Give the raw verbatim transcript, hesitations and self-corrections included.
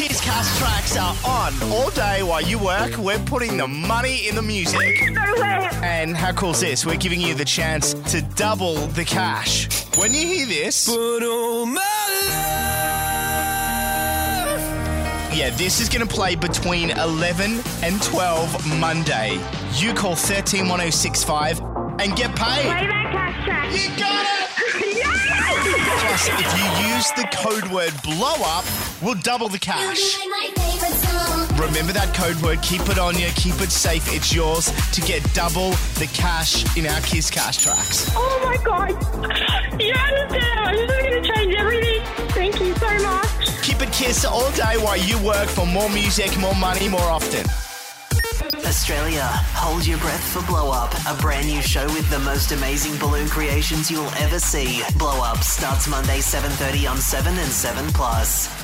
KIIS Cash Tracks are on all day while you work. We're putting the money in the music. No way. And how cool is this? We're giving you the chance to double the cash. When you hear this... Put on my love. Yeah, this is going to play between eleven and twelve Monday. You call one three one oh six five and get paid. Play that cash track. You got it! Plus, if you use the code word blow up, we'll double the cash. Remember that code word, keep it on you, keep it safe, it's yours to get double the cash in our KIIS Cash Tracks. Oh my God. You understand? I'm just going to change everything. Thank you so much. Keep it KIIS all day while you work for more music, more money, more often. Australia, hold your breath for Blow Up, a brand new show with the most amazing balloon creations you'll ever see. Blow Up starts Monday seven thirty on seven and seven plus.